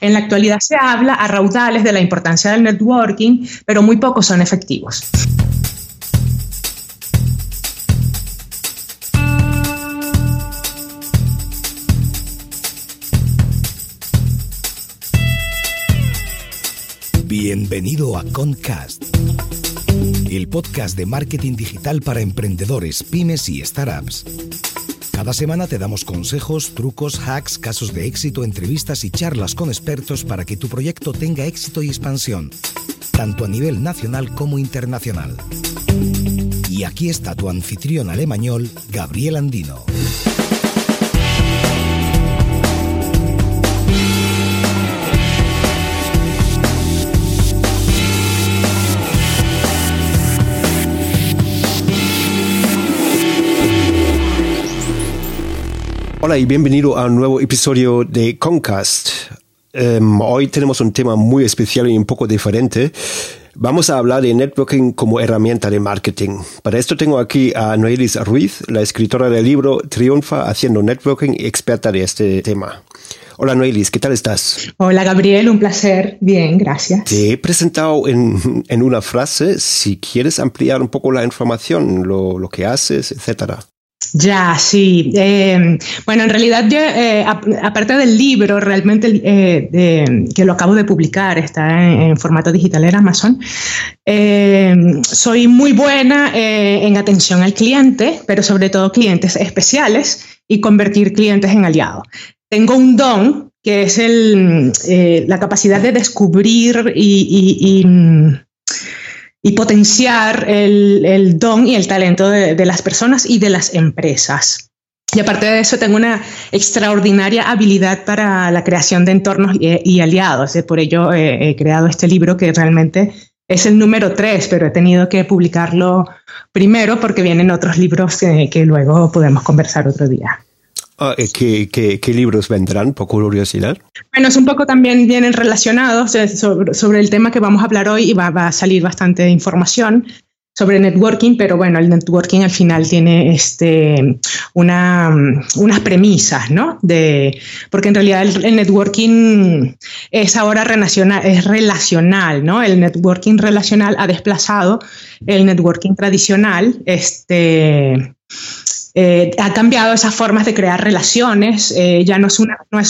En la actualidad se habla a raudales de la importancia del networking, pero muy pocos son efectivos. Bienvenido a KonCAST, el podcast de marketing digital para emprendedores, pymes y startups. Cada semana te damos consejos, trucos, hacks, casos de éxito, entrevistas y charlas con expertos para que tu proyecto tenga éxito y expansión, tanto a nivel nacional como internacional. Y aquí está tu anfitrión alemañol, Gabriel Andino. Hola y bienvenido a un nuevo episodio de KonCAST. Hoy tenemos un tema muy especial y un poco diferente. Vamos a hablar de networking como herramienta de marketing. Para esto tengo aquí a Nohelis Ruiz, la escritora del libro Triunfa haciendo networking y experta de este tema. Hola Nohelis, ¿qué tal estás? Hola Gabriel, un placer. Bien, gracias. Te he presentado en una frase. Si quieres ampliar un poco la información, lo que haces, etcétera. Ya, sí. Bueno, en realidad, yo, aparte del libro, realmente que lo acabo de publicar, está en formato digital en Amazon, soy muy buena en atención al cliente, pero sobre todo clientes especiales y convertir clientes en aliados. Tengo un don que es la capacidad de descubrir y potenciar el don y el talento de las personas y de las empresas. Y aparte de eso, tengo una extraordinaria habilidad para la creación de entornos y aliados. Por ello he creado este libro que realmente es el número 3, pero he tenido que publicarlo primero porque vienen otros libros que luego podemos conversar otro día. ¿Qué libros vendrán, por curiosidad? Bueno, es un poco también vienen relacionados sobre el tema que vamos a hablar hoy y va a salir bastante información sobre networking, pero bueno, el networking al final tiene unas premisas, ¿no? Porque en realidad el networking es ahora relacional, ¿no? El networking relacional ha desplazado el networking tradicional, ha cambiado esas formas de crear relaciones, ya no es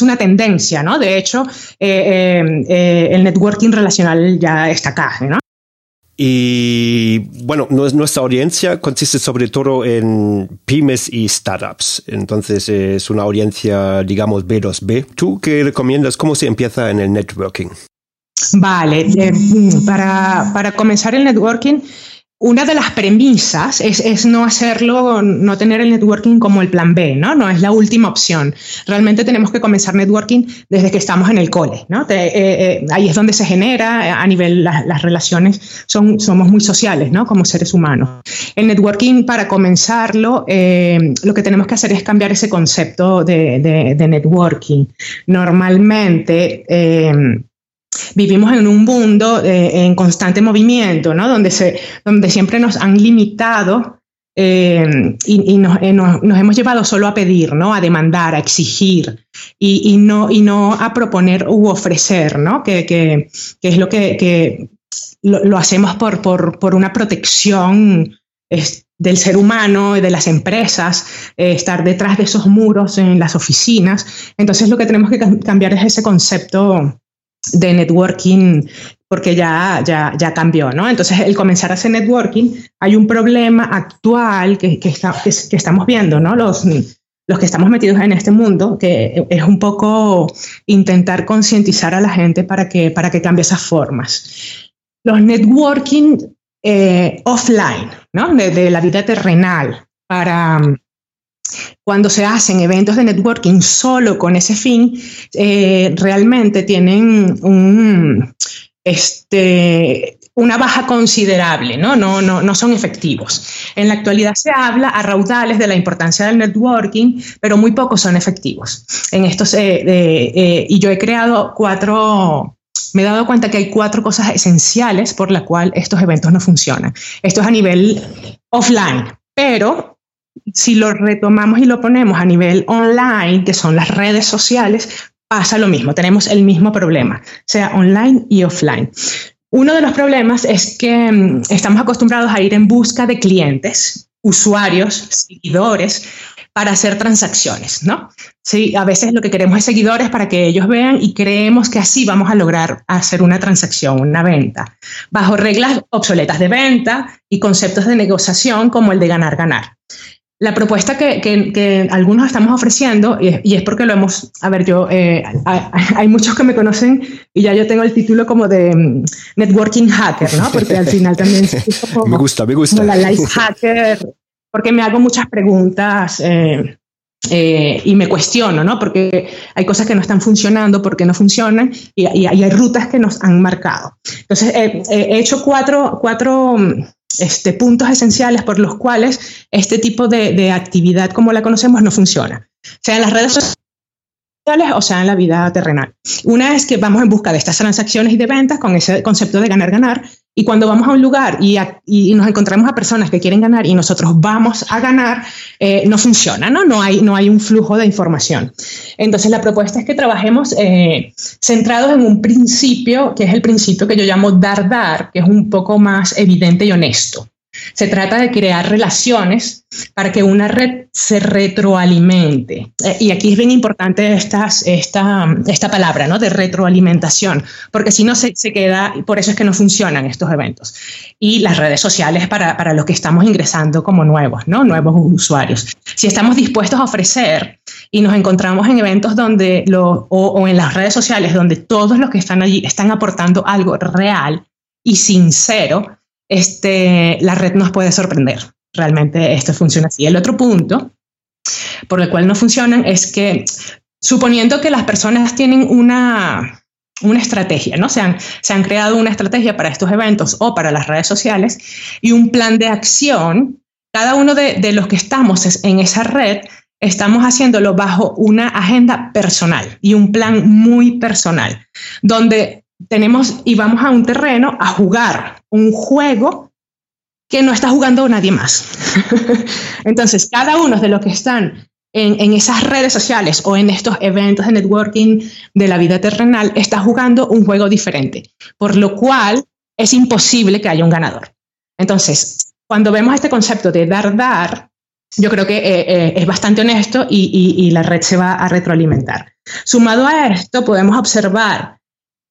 una tendencia, ¿no? De hecho, el networking relacional ya está acá, ¿no? Y bueno, nuestra audiencia consiste sobre todo en pymes y startups. Entonces es una audiencia, digamos, B2B. ¿Tú qué recomiendas? ¿Cómo se empieza en el networking? Vale, para comenzar el networking, una de las premisas es no hacerlo, no tener el networking como el plan B, ¿no? No es la última opción. Realmente tenemos que comenzar networking desde que estamos en el cole, ¿no? Ahí es donde se genera, a nivel las relaciones, somos muy sociales, ¿no? Como seres humanos. El networking, para comenzarlo, lo que tenemos que hacer es cambiar ese concepto de networking. Normalmente, vivimos en un mundo en constante movimiento, ¿no? Donde siempre nos han limitado y nos hemos llevado solo a pedir, ¿no? A demandar, a exigir y no a proponer u ofrecer, ¿no? Que es lo que lo hacemos por una protección del ser humano y de las empresas, estar detrás de esos muros en las oficinas. Entonces lo que tenemos que cambiar es ese concepto de networking, porque ya cambió, ¿no? Entonces, el comenzar a hacer networking, hay un problema actual que estamos viendo, ¿no? Los que estamos metidos en este mundo, que es un poco intentar concientizar a la gente para que cambie esas formas. Los networking offline, ¿no? De la vida terrenal, para cuando se hacen eventos de networking solo con ese fin, realmente tienen una baja considerable, ¿no? No son efectivos. En la actualidad se habla a raudales de la importancia del networking, pero muy pocos son efectivos. En estos, y yo he creado me he dado cuenta que hay 4 cosas esenciales por las cuales estos eventos no funcionan. Esto es a nivel offline, pero si lo retomamos y lo ponemos a nivel online, que son las redes sociales, pasa lo mismo, tenemos el mismo problema, sea online y offline. Uno de los problemas es que estamos acostumbrados a ir en busca de clientes, usuarios, seguidores, para hacer transacciones, ¿no? Sí, a veces lo que queremos es seguidores para que ellos vean y creemos que así vamos a lograr hacer una transacción, una venta, bajo reglas obsoletas de venta y conceptos de negociación como el de ganar-ganar. La propuesta que algunos estamos ofreciendo, y es porque lo hemos, a ver, yo, hay muchos que me conocen y ya yo tengo el título como de networking hacker, ¿no? Porque al final también como, me gusta. Como la life hacker, porque me hago muchas preguntas y me cuestiono, ¿no? Porque hay cosas que no están funcionando, porque no funcionan, y hay rutas que nos han marcado. Entonces, he hecho cuatro puntos esenciales por los cuales este tipo de actividad como la conocemos no funciona, sea en las redes sociales o sea en la vida terrenal. Una es que vamos en busca de estas transacciones y de ventas con ese concepto de ganar-ganar, y cuando vamos a un lugar y nos encontramos a personas que quieren ganar y nosotros vamos a ganar, no funciona, ¿no? No hay un flujo de información. Entonces la propuesta es que trabajemos centrados en un principio, que es el principio que yo llamo dar, que es un poco más evidente y honesto. Se trata de crear relaciones para que una red se retroalimente. Y aquí es bien importante esta palabra, ¿no? De retroalimentación, porque si no se queda, por eso es que no funcionan estos eventos. Y las redes sociales para los que estamos ingresando como nuevos, ¿no? Nuevos usuarios. Si estamos dispuestos a ofrecer y nos encontramos en eventos donde o en las redes sociales donde todos los que están allí están aportando algo real y sincero, la red nos puede sorprender. Realmente esto funciona así. El otro punto por el cual no funcionan es que, suponiendo que las personas tienen una estrategia, ¿no? Se han creado una estrategia para estos eventos o para las redes sociales y un plan de acción, cada uno de los que estamos en esa red estamos haciéndolo bajo una agenda personal y un plan muy personal, donde tenemos y vamos a un terreno a jugar un juego que no está jugando nadie más. Entonces, cada uno de los que están en esas redes sociales o en estos eventos de networking de la vida terrenal está jugando un juego diferente, por lo cual es imposible que haya un ganador. Entonces, cuando vemos este concepto de dar, yo creo que es bastante honesto y la red se va a retroalimentar. Sumado a esto, podemos observar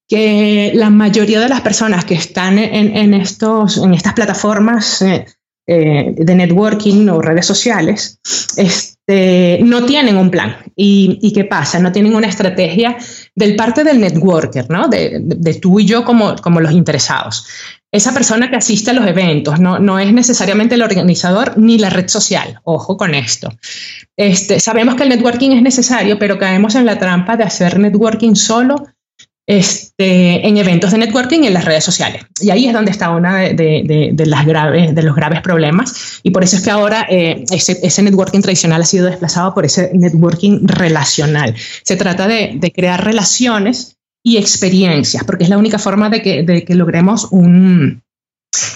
que la mayoría de las personas que están en estas plataformas de networking o redes sociales no tienen un plan. ¿Y qué pasa? No tienen una estrategia del parte del networker, ¿no? De tú y yo como los interesados. Esa persona que asiste a los eventos no es necesariamente el organizador ni la red social. Ojo con esto. Sabemos que el networking es necesario, pero caemos en la trampa de hacer networking solo en eventos de networking y en las redes sociales. Y ahí es donde está uno de los graves problemas. Y por eso es que ahora ese networking tradicional ha sido desplazado por ese networking relacional. Se trata de crear relaciones y experiencias, porque es la única forma de que logremos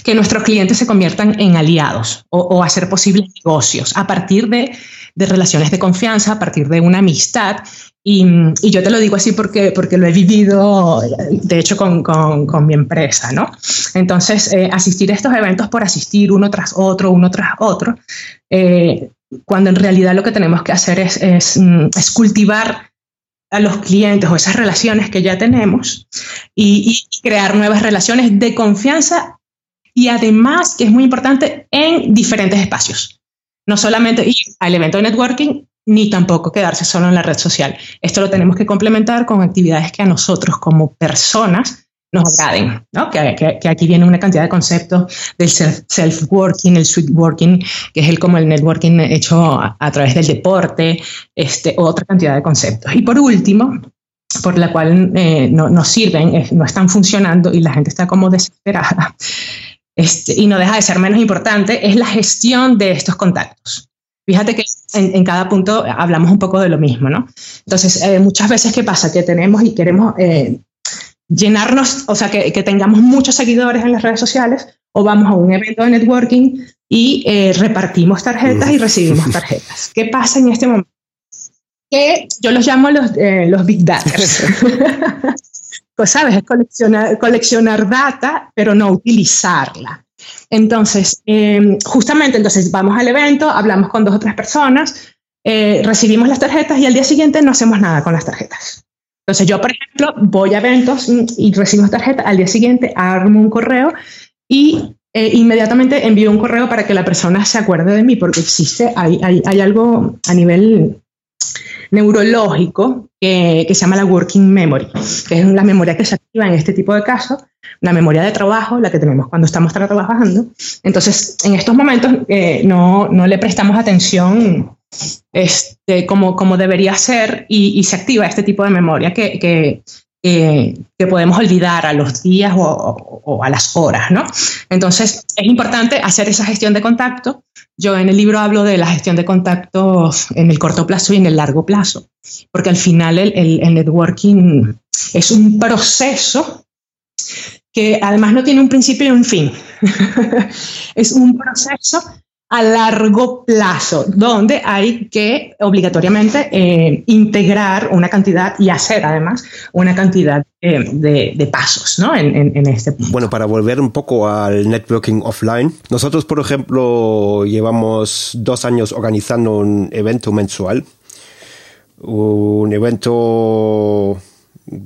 que nuestros clientes se conviertan en aliados o hacer posibles negocios a partir de relaciones de confianza, a partir de una amistad. Y yo te lo digo así porque lo he vivido, de hecho, con mi empresa, ¿no? Entonces, asistir a estos eventos por asistir uno tras otro, cuando en realidad lo que tenemos que hacer es cultivar a los clientes o esas relaciones que ya tenemos y crear nuevas relaciones de confianza. Y además, que es muy importante, en diferentes espacios. No solamente ir al evento de networking, ni tampoco quedarse solo en la red social. Esto lo tenemos que complementar con actividades que a nosotros como personas nos agraden, ¿no? Que aquí viene una cantidad de conceptos del self-working, el sweet-working, que es como el networking hecho a través del deporte, otra cantidad de conceptos. Y por último, por la cual no sirven, no están funcionando y la gente está como desesperada, y no deja de ser menos importante, es la gestión de estos contactos. Fíjate que en cada punto hablamos un poco de lo mismo, ¿no? Entonces, muchas veces, ¿qué pasa? Que tenemos y queremos llenarnos, o sea, que tengamos muchos seguidores en las redes sociales, o vamos a un evento de networking y repartimos tarjetas y recibimos tarjetas. ¿Qué pasa en este momento? que yo los llamo los big daters. Pues sabes, es coleccionar data, pero no utilizarla. Entonces, justamente, entonces vamos al evento, hablamos con 2 o 3 personas, recibimos las tarjetas y al día siguiente no hacemos nada con las tarjetas. Entonces yo, por ejemplo, voy a eventos y recibo tarjetas, al día siguiente armo un correo y inmediatamente envío un correo para que la persona se acuerde de mí, porque existe, hay algo a nivel neurológico que se llama la working memory, que es la memoria que se activa en este tipo de casos, la memoria de trabajo, la que tenemos cuando estamos trabajando. Entonces, en estos momentos no le prestamos atención como debería ser y se activa este tipo de memoria que podemos olvidar a los días o a las horas, ¿no? Entonces, es importante hacer esa gestión de contacto. Yo en el libro hablo de la gestión de contactos en el corto plazo y en el largo plazo, porque al final el networking es un proceso que además no tiene un principio y un fin. Es un proceso a largo plazo, donde hay que obligatoriamente integrar una cantidad y hacer además una cantidad de pasos, ¿no? En este punto. Bueno, para volver un poco al networking offline, nosotros, por ejemplo, llevamos 2 años organizando un evento mensual, un evento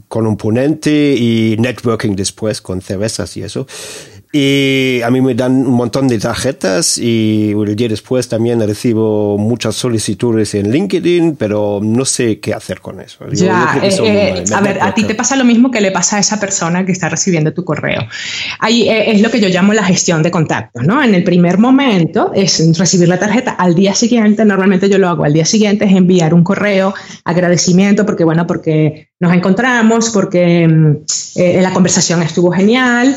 con un ponente y networking después con cervezas y eso. Y a mí me dan un montón de tarjetas y el día después también recibo muchas solicitudes en LinkedIn, pero no sé qué hacer con eso. A ti te pasa lo mismo que le pasa a esa persona que está recibiendo tu correo. Ahí es lo que yo llamo la gestión de contactos, ¿no? En el primer momento es recibir la tarjeta, al día siguiente, normalmente yo lo hago, al día siguiente es enviar un correo, agradecimiento, porque nos encontramos, porque la conversación estuvo genial.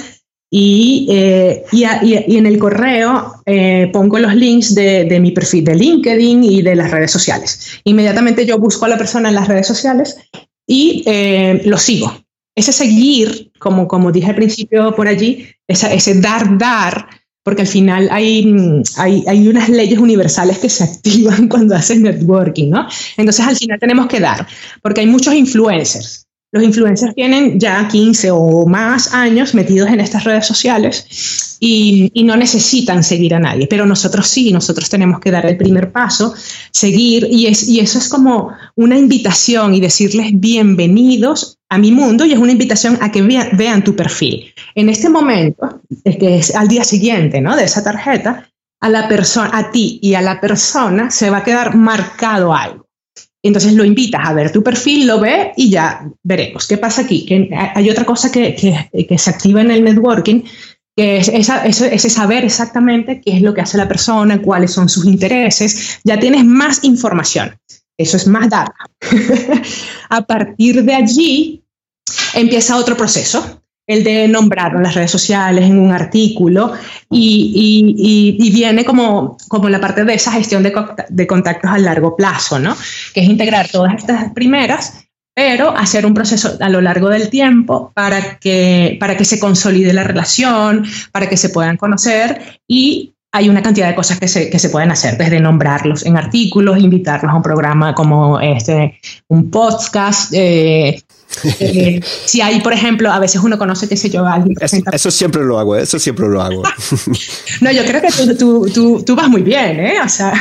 Y en el correo pongo los links de mi perfil de LinkedIn y de las redes sociales. Inmediatamente yo busco a la persona en las redes sociales y lo sigo. Ese seguir, como dije al principio por allí, ese dar, porque al final hay unas leyes universales que se activan cuando haces networking, ¿no? Entonces al final tenemos que dar, porque hay muchos influencers. Los influencers tienen ya 15 o más años metidos en estas redes sociales y no necesitan seguir a nadie, pero nosotros tenemos que dar el primer paso, seguir, y eso es como una invitación y decirles bienvenidos a mi mundo, y es una invitación a que vean tu perfil. En este momento, que es al día siguiente, ¿no?, de esa tarjeta, a ti y a la persona se va a quedar marcado algo. Entonces lo invitas a ver tu perfil, lo ve y ya veremos qué pasa aquí. Que hay otra cosa que se activa en el networking, que es ese saber exactamente qué es lo que hace la persona, cuáles son sus intereses. Ya tienes más información. Eso es más data. A partir de allí empieza otro proceso, el de nombrar en las redes sociales, en un artículo, y viene como la parte de esa gestión de contactos a largo plazo, ¿no? Que es integrar todas estas primeras, pero hacer un proceso a lo largo del tiempo para que se consolide la relación, para que se puedan conocer, y hay una cantidad de cosas que se pueden hacer, desde nombrarlos en artículos, invitarlos a un programa como un podcast. Si hay, por ejemplo, a veces uno conoce, qué sé yo, a alguien. Eso siempre lo hago. No, yo creo que tú vas muy bien, ¿eh? O sea.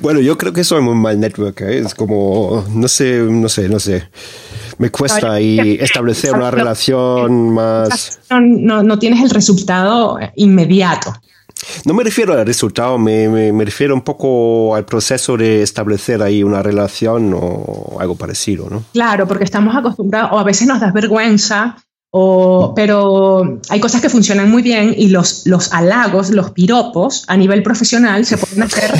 Bueno, yo creo que soy muy mal networker, ¿eh? Es como, no sé. Me cuesta ahí establecer una relación más. No tienes el resultado inmediato. No me refiero al resultado, me refiero un poco al proceso de establecer ahí una relación o algo parecido, ¿no? Claro, porque estamos acostumbrados, o a veces nos da vergüenza, pero hay cosas que funcionan muy bien y los halagos, los piropos a nivel profesional se pueden hacer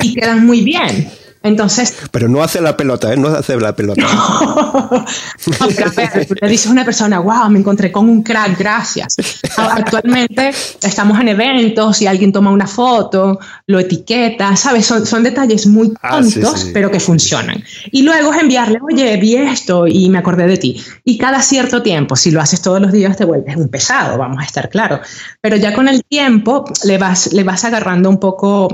y quedan muy bien. Entonces, pero no hace la pelota, ¿eh? No hace la pelota. No, pero a ver, tú le dices a una persona, wow, me encontré con un crack, gracias. Actualmente estamos en eventos y alguien toma una foto, lo etiqueta, ¿sabes? Son detalles muy tontos, sí. pero que funcionan. Y luego es enviarle, oye, vi esto y me acordé de ti. Y cada cierto tiempo, si lo haces todos los días, te vuelves un pesado, vamos a estar claro. Pero ya con el tiempo le vas agarrando un poco,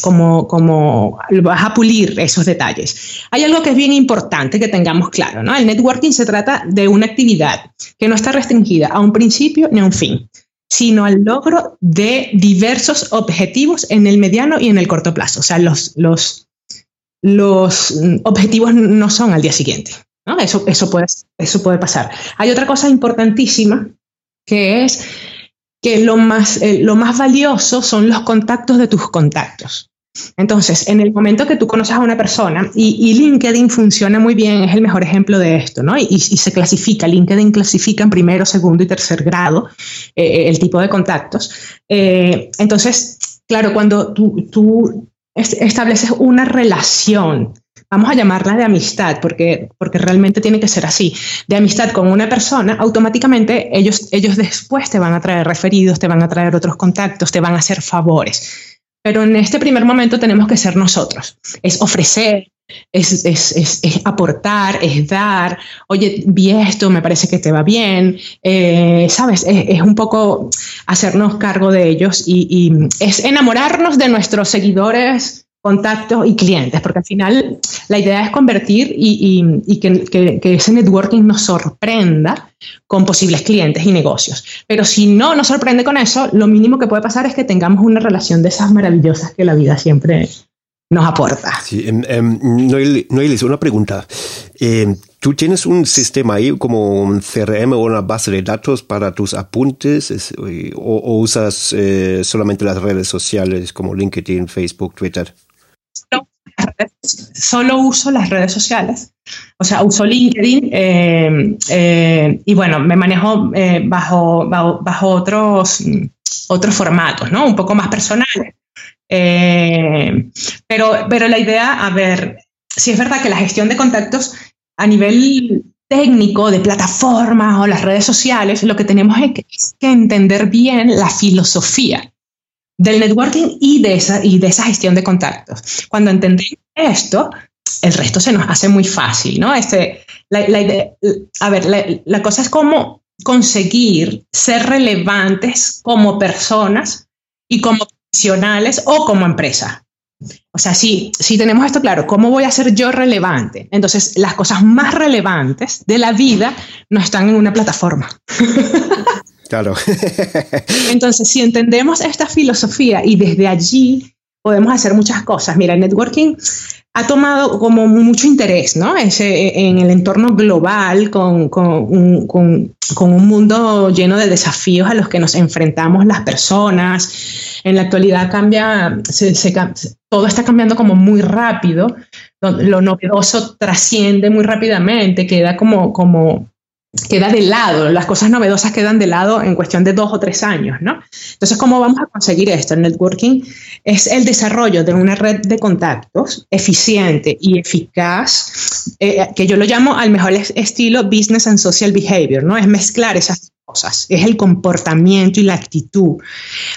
como vas a pulir esos detalles. Hay algo que es bien importante que tengamos claro, ¿no? El networking se trata de una actividad que no está restringida a un principio ni a un fin, sino al logro de diversos objetivos en el mediano y en el corto plazo. O sea, los objetivos no son al día siguiente, ¿no? Eso puede pasar. Hay otra cosa importantísima que es que lo más valioso son los contactos de tus contactos. Entonces, en el momento que tú conoces a una persona, y LinkedIn funciona muy bien, es el mejor ejemplo de esto, ¿no? Y se clasifica, LinkedIn clasifica en primero, segundo y tercer grado el tipo de contactos. Entonces, claro, cuando tú estableces una relación, vamos a llamarla de amistad, porque realmente tiene que ser así, de amistad con una persona, automáticamente ellos después te van a traer referidos, te van a traer otros contactos, te van a hacer favores. Pero en este primer momento tenemos que ser nosotros. Es ofrecer, es aportar, es dar. Oye, vi esto, me parece que te va bien. ¿Sabes? Es un poco hacernos cargo de ellos y es enamorarnos de nuestros seguidores, contactos y clientes, porque al final la idea es convertir y que ese networking nos sorprenda con posibles clientes y negocios. Pero si no nos sorprende con eso, lo mínimo que puede pasar es que tengamos una relación de esas maravillosas que la vida siempre nos aporta. Sí, Nohelis, una pregunta. ¿Tú tienes un sistema ahí como un CRM o una base de datos para tus apuntes o usas solamente las redes sociales como LinkedIn, Facebook, Twitter? Solo uso las redes sociales, o sea, uso LinkedIn y bueno, me manejo bajo otros formatos, ¿no? Un poco más personales. Pero la idea, a ver, sí es verdad que la gestión de contactos a nivel técnico de plataformas o las redes sociales, lo que tenemos es que entender bien la filosofía del networking y de esa gestión de contactos. Cuando entendemos esto, el resto se nos hace muy fácil, ¿no? La cosa es cómo conseguir ser relevantes como personas y como profesionales o como empresa. O sea, si tenemos esto claro, ¿cómo voy a ser yo relevante? Entonces, las cosas más relevantes de la vida no están en una plataforma. Claro. Entonces, si entendemos esta filosofía y desde allí podemos hacer muchas cosas. Mira, el networking ha tomado como mucho interés, ¿no? En el entorno global, con un mundo lleno de desafíos a los que nos enfrentamos las personas. En la actualidad todo está cambiando como muy rápido. Lo novedoso trasciende muy rápidamente, queda de lado, las cosas novedosas quedan de lado en cuestión de 2 o 3 años, ¿no? Entonces, ¿cómo vamos a conseguir esto? El networking es el desarrollo de una red de contactos eficiente y eficaz, que yo lo llamo al mejor estilo business and social behavior, ¿no? Es mezclar esas cosas, es el comportamiento y la actitud.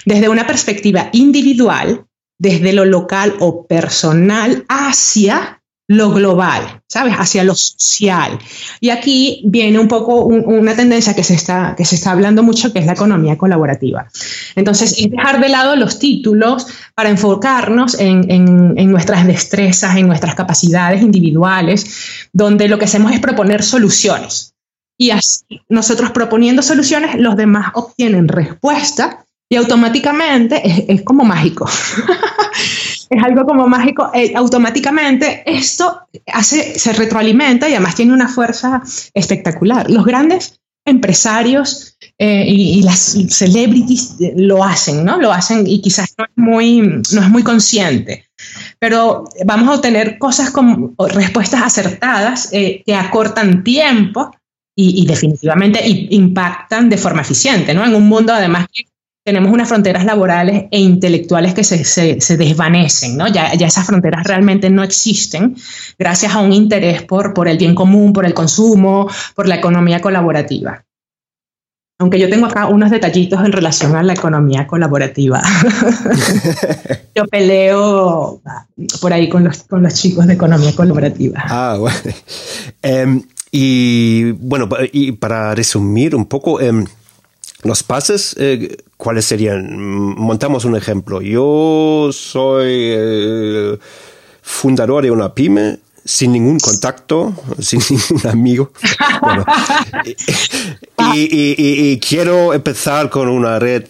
Desde una perspectiva individual, desde lo local o personal hacia lo global, ¿sabes? Hacia lo social. Y aquí viene un poco una tendencia que se está hablando mucho, que es la economía colaborativa. Entonces, es dejar de lado los títulos para enfocarnos en nuestras destrezas, en nuestras capacidades individuales, donde lo que hacemos es proponer soluciones. Y así, nosotros proponiendo soluciones, los demás obtienen respuesta y automáticamente es como mágico. Es algo como mágico. Automáticamente esto se retroalimenta y además tiene una fuerza espectacular. Los grandes empresarios y las celebrities lo hacen, ¿no? Lo hacen y quizás no es muy consciente. Pero vamos a obtener cosas con respuestas acertadas que acortan tiempo y definitivamente impactan de forma eficiente, ¿no? En un mundo además que tenemos unas fronteras laborales e intelectuales que se desvanecen, ¿no? Ya esas fronteras realmente no existen gracias a un interés por el bien común, por el consumo, por la economía colaborativa. Aunque yo tengo acá unos detallitos en relación a la economía colaborativa. Yo peleo por ahí con los chicos de economía colaborativa. Ah, bueno. Y bueno, y para resumir un poco, los pases, ¿cuáles serían? Montamos un ejemplo. Yo soy fundador de una pyme, sin ningún contacto, sin ningún amigo. Bueno, y quiero empezar con una red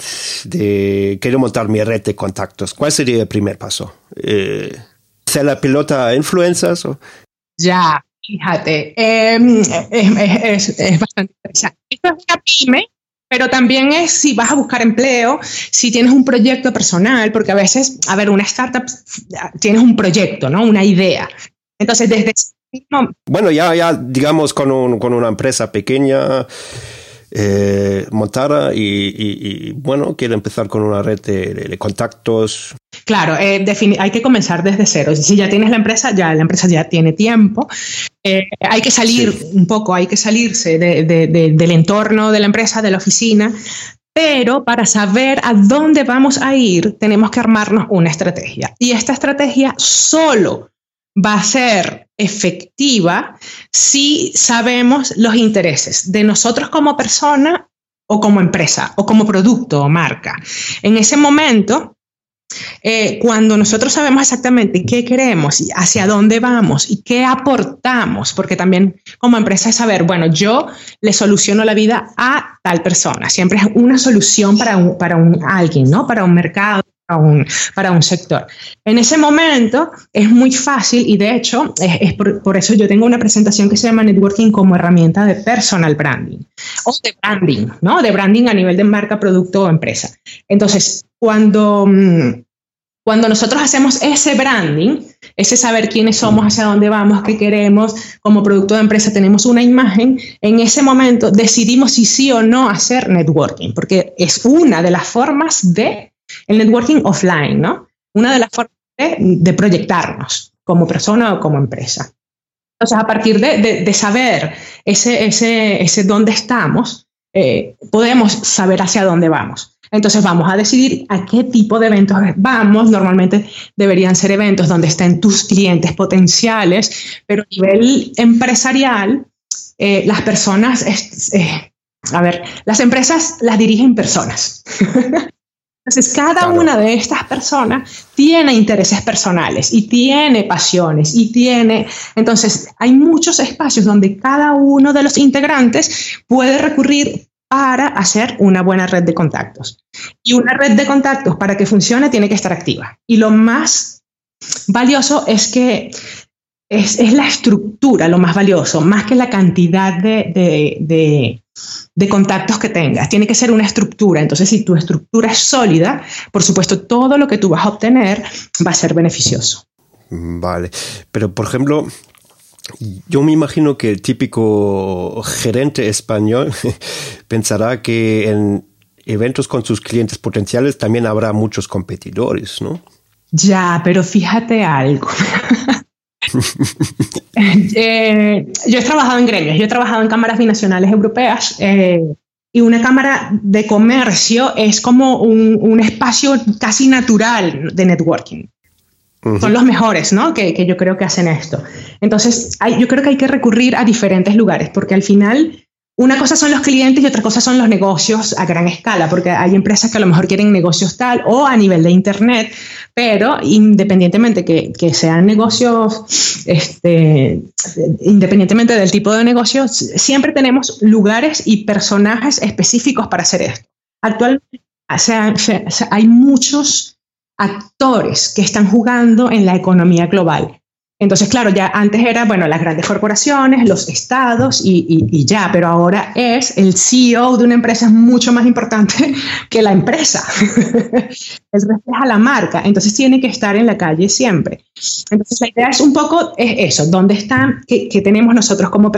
quiero montar mi red de contactos. ¿Cuál sería el primer paso? ¿Hacer la pelota a influencers? Ya, fíjate. Es bastante interesante. Esto es una pyme, pero también es si vas a buscar empleo, si tienes un proyecto personal, porque a veces, a ver, una startup tienes un proyecto, ¿no? Una idea. Entonces, desde ese mismo... Bueno, ya digamos, con una empresa pequeña montada y bueno, quiere empezar con una red de contactos. Claro, hay que comenzar desde cero. Si ya tienes la empresa ya tiene tiempo. Hay que salir un poco, hay que salirse del entorno de la empresa, de la oficina. Pero para saber a dónde vamos a ir, tenemos que armarnos una estrategia. Y esta estrategia solo va a ser efectiva si sabemos los intereses de nosotros como persona o como empresa o como producto o marca. En ese momento, cuando nosotros sabemos exactamente qué queremos y hacia dónde vamos y qué aportamos, porque también como empresa es saber, bueno, yo le soluciono la vida a tal persona. Siempre es una solución para alguien, ¿no? Para un mercado. Para un sector. En ese momento es muy fácil y de hecho es por eso yo tengo una presentación que se llama Networking como herramienta de personal branding o de branding, ¿no? De branding a nivel de marca, producto o empresa. Entonces, cuando nosotros hacemos ese branding, ese saber quiénes somos, hacia dónde vamos, qué queremos, como producto de empresa tenemos una imagen, en ese momento decidimos si sí o no hacer networking, porque es una de las formas de el networking offline, ¿no? Una de las formas de proyectarnos como persona o como empresa. Entonces, a partir de saber ese dónde estamos, podemos saber hacia dónde vamos. Entonces, vamos a decidir a qué tipo de eventos vamos. Normalmente deberían ser eventos donde estén tus clientes potenciales, pero a nivel empresarial, las personas... las empresas las dirigen personas. Entonces, cada una de estas personas tiene intereses personales y tiene pasiones y tiene... Entonces, hay muchos espacios donde cada uno de los integrantes puede recurrir para hacer una buena red de contactos. Y una red de contactos, para que funcione, tiene que estar activa. Y lo más valioso es que es la estructura lo más valioso, más que la cantidad de contactos que tengas. Tiene que ser una estructura. Entonces, si tu estructura es sólida, por supuesto, todo lo que tú vas a obtener va a ser beneficioso. Vale. Pero, por ejemplo, yo me imagino que el típico gerente español pensará que en eventos con sus clientes potenciales también habrá muchos competidores, ¿no? Ya, pero fíjate algo. Yo he trabajado en gremios, yo he trabajado en cámaras binacionales europeas y una cámara de comercio es como un espacio casi natural de networking. Uh-huh. Son los mejores, ¿no? que yo creo que hacen esto. Entonces yo creo que hay que recurrir a diferentes lugares porque al final una cosa son los clientes y otra cosa son los negocios a gran escala, porque hay empresas que a lo mejor quieren negocios tal o a nivel de internet, pero independientemente que sean negocios, independientemente del tipo de negocio, siempre tenemos lugares y personajes específicos para hacer esto. Actualmente hay muchos actores que están jugando en la economía global. Entonces, claro, ya antes era, bueno, las grandes corporaciones, los estados y ya, pero ahora es el CEO de una empresa mucho más importante que la empresa. Es refleja la marca, entonces tiene que estar en la calle siempre. Entonces, la idea es un poco es eso, dónde están, qué tenemos nosotros como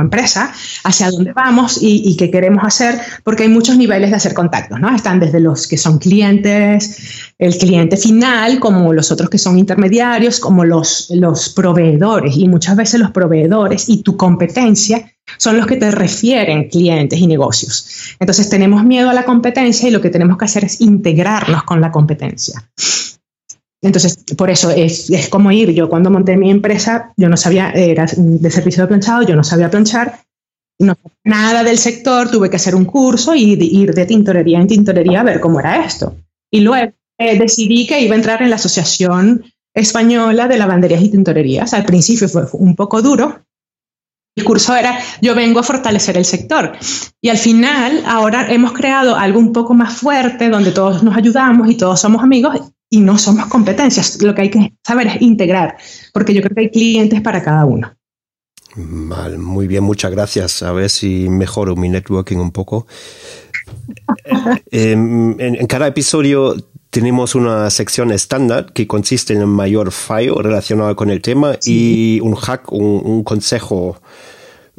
empresa, hacia dónde vamos y qué queremos hacer, porque hay muchos niveles de hacer contactos, ¿no? Están desde los que son clientes, el cliente final, como los otros que son intermediarios, como los proveedores, y muchas veces los proveedores y tu competencia son los que te refieren clientes y negocios. Entonces tenemos miedo a la competencia y lo que tenemos que hacer es integrarnos con la competencia. Entonces, por eso es como ir. Yo cuando monté mi empresa, yo no sabía, era de servicio de planchado, yo no sabía planchar, no sabía nada del sector, tuve que hacer un curso y ir de tintorería en tintorería a ver cómo era esto. Y luego decidí que iba a entrar en la Asociación Española de Lavanderías y Tintorerías. Al principio fue un poco duro. El curso era, yo vengo a fortalecer el sector. Y al final, ahora hemos creado algo un poco más fuerte, donde todos nos ayudamos y todos somos amigos y no somos competencias. Lo que hay que saber es integrar, porque yo creo que hay clientes para cada uno. Mal, muy bien, muchas gracias. A ver si mejoro mi networking un poco. En cada episodio tenemos una sección estándar que consiste en el mayor fallo relacionado con el tema, sí, y un hack, un consejo.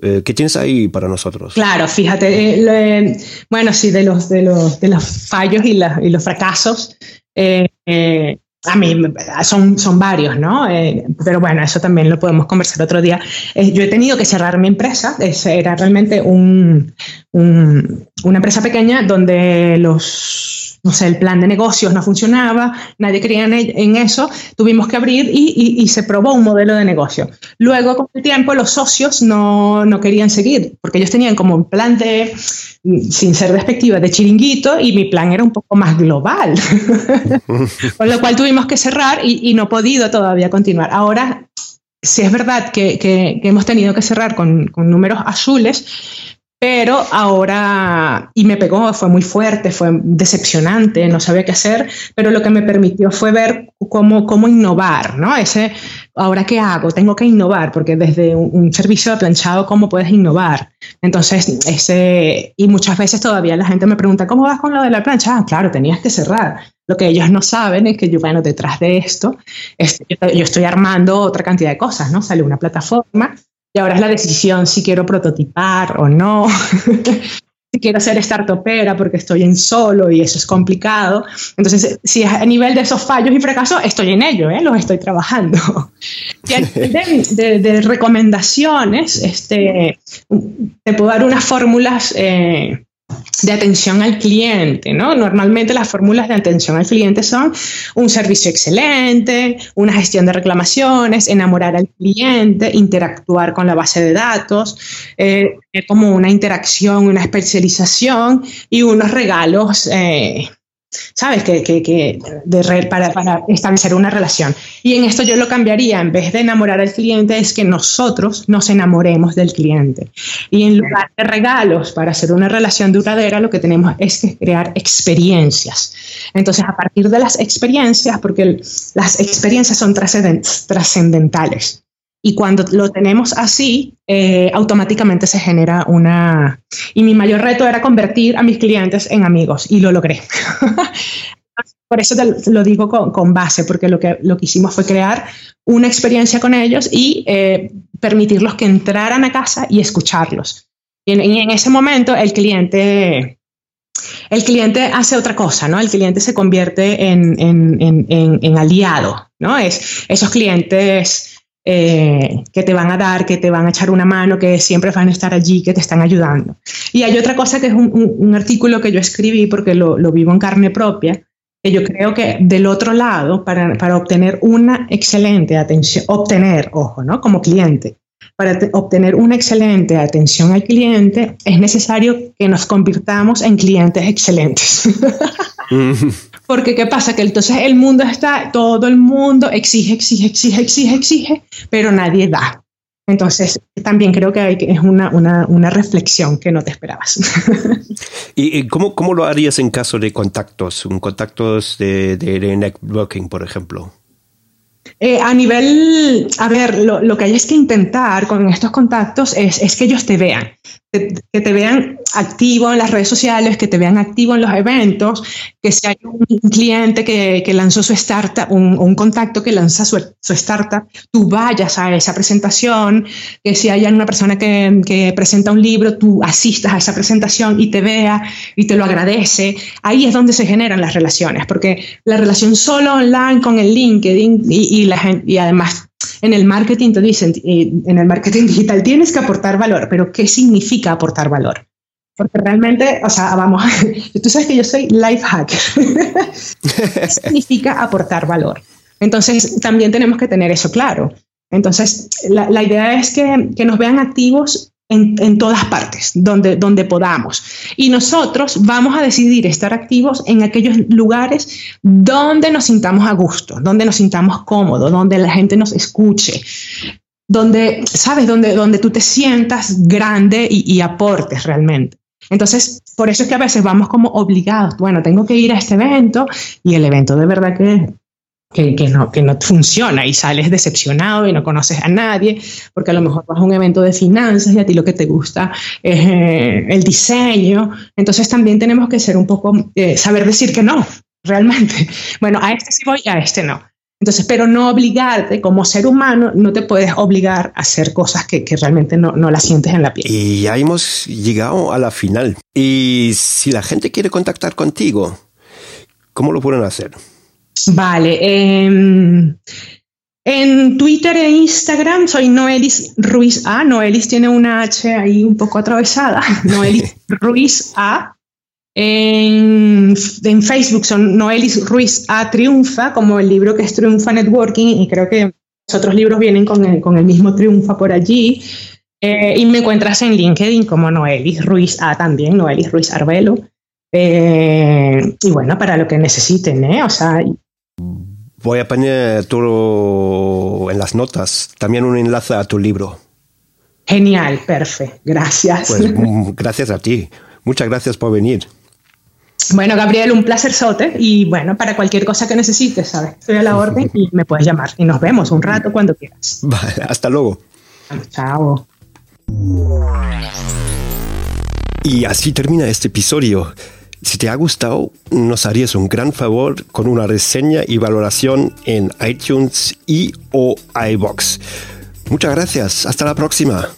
¿Qué tienes ahí para nosotros? Claro, fíjate, bueno, sí, de los fallos y los fracasos, a mí son varios, ¿no? Pero bueno, eso también lo podemos conversar otro día. Yo he tenido que cerrar mi empresa. Era realmente una empresa pequeña donde el plan de negocios no funcionaba, nadie creía en eso, tuvimos que abrir y se probó un modelo de negocio. Luego, con el tiempo, los socios no querían seguir, porque ellos tenían como un plan de, sin ser despectiva, de chiringuito, y mi plan era un poco más global. Con lo cual tuvimos que cerrar y no he podido todavía continuar. Ahora, sí es verdad que hemos tenido que cerrar con números azules, pero ahora, y me pegó, fue muy fuerte, fue decepcionante, no sabía qué hacer, pero lo que me permitió fue ver cómo innovar, ¿no? Ahora, ¿qué hago? Tengo que innovar, porque desde un servicio de planchado, ¿cómo puedes innovar? Entonces, y muchas veces todavía la gente me pregunta, ¿cómo vas con lo de la plancha? Ah, claro, tenías que cerrar. Lo que ellos no saben es que yo, bueno, detrás de esto, yo estoy armando otra cantidad de cosas, ¿no? Sale una plataforma, y ahora es la decisión si quiero prototipar o no, si quiero ser startupera porque estoy en solo y eso es complicado. Entonces, si a nivel de esos fallos y fracasos, estoy en ello, los estoy trabajando. Y a nivel de recomendaciones, te puedo dar unas fórmulas de atención al cliente, ¿no? Normalmente las fórmulas de atención al cliente son un servicio excelente, una gestión de reclamaciones, enamorar al cliente, interactuar con la base de datos, como una interacción, una especialización y unos regalos, ¿sabes? Para establecer una relación. Y en esto yo lo cambiaría, en vez de enamorar al cliente, es que nosotros nos enamoremos del cliente. Y en lugar de regalos, para hacer una relación duradera, lo que tenemos es que crear experiencias. Entonces, a partir de las experiencias, porque las experiencias son trascendentales. Y cuando lo tenemos así, automáticamente se genera una... Y mi mayor reto era convertir a mis clientes en amigos, y lo logré. Por eso te lo digo con base, porque lo que hicimos fue crear una experiencia con ellos y permitirlos que entraran a casa y escucharlos. Y en ese momento el cliente... El cliente hace otra cosa, ¿no? El cliente se convierte en aliado, ¿no? Esos clientes... que te van a dar, que te van a echar una mano, que siempre van a estar allí, que te están ayudando. Y hay otra cosa que es un artículo que yo escribí porque lo vivo en carne propia, que yo creo que del otro lado, para obtener una excelente atención, como cliente, para obtener una excelente atención al cliente, es necesario que nos convirtamos en clientes excelentes. Porque ¿qué pasa? Que entonces todo el mundo exige, pero nadie da. Entonces también creo que es una reflexión que no te esperabas. ¿Y cómo lo harías en caso de contactos? Un contactos de networking, por ejemplo. Lo que hay es que intentar con estos contactos es que ellos te vean, que te vean activo en las redes sociales, que te vean activo en los eventos, que si hay un cliente que lanzó su startup, un contacto que lanza su startup, tú vayas a esa presentación, que si hay una persona que presenta un libro, tú asistas a esa presentación y te vea y te lo agradece. Ahí es donde se generan las relaciones, porque la relación solo online con el LinkedIn y además en el marketing te dicen, en el marketing digital tienes que aportar valor, pero ¿qué significa aportar valor? Porque realmente, o sea, vamos, tú sabes que yo soy life hacker. ¿Qué significa aportar valor? Entonces, también tenemos que tener eso claro. Entonces, la idea es que nos vean activos en todas partes, donde podamos. Y nosotros vamos a decidir estar activos en aquellos lugares donde nos sintamos a gusto, donde nos sintamos cómodos, donde la gente nos escuche, donde, ¿sabes? Donde tú te sientas grande y aportes realmente. Entonces, por eso es que a veces vamos como obligados. Bueno, tengo que ir a este evento y el evento de verdad que no funciona y sales decepcionado y no conoces a nadie, porque a lo mejor vas a un evento de finanzas y a ti lo que te gusta es el diseño. Entonces también tenemos que ser un poco, saber decir que no, realmente. Bueno, a este sí voy, a este no. Entonces, pero no obligarte, como ser humano, no te puedes obligar a hacer cosas que realmente no las sientes en la piel. Y ya hemos llegado a la final. Y si la gente quiere contactar contigo, ¿cómo lo pueden hacer? Vale, en Twitter e Instagram soy Nohelis Ruiz A. Nohelis tiene una H ahí un poco atravesada. Nohelis Ruiz A. En Facebook son Nohelis Ruiz A Triunfa, como el libro que es Triunfa Networking, y creo que los otros libros vienen con el mismo Triunfa por allí. Y me encuentras en LinkedIn como Nohelis Ruiz A también, Nohelis Ruiz Arbelo. Y bueno, para lo que necesiten, ¿eh? O sea, voy a poner todo en las notas, también un enlace a tu libro. Genial, perfecto, gracias. Pues gracias a ti, muchas gracias por venir. Bueno, Gabriel, un placerzote, y bueno, para cualquier cosa que necesites, ¿sabes? Estoy a la orden y me puedes llamar, y nos vemos un rato cuando quieras. Vale, hasta luego. Chao. Y así termina este episodio. Si te ha gustado, nos harías un gran favor con una reseña y valoración en iTunes y/o iVoox. Muchas gracias. Hasta la próxima.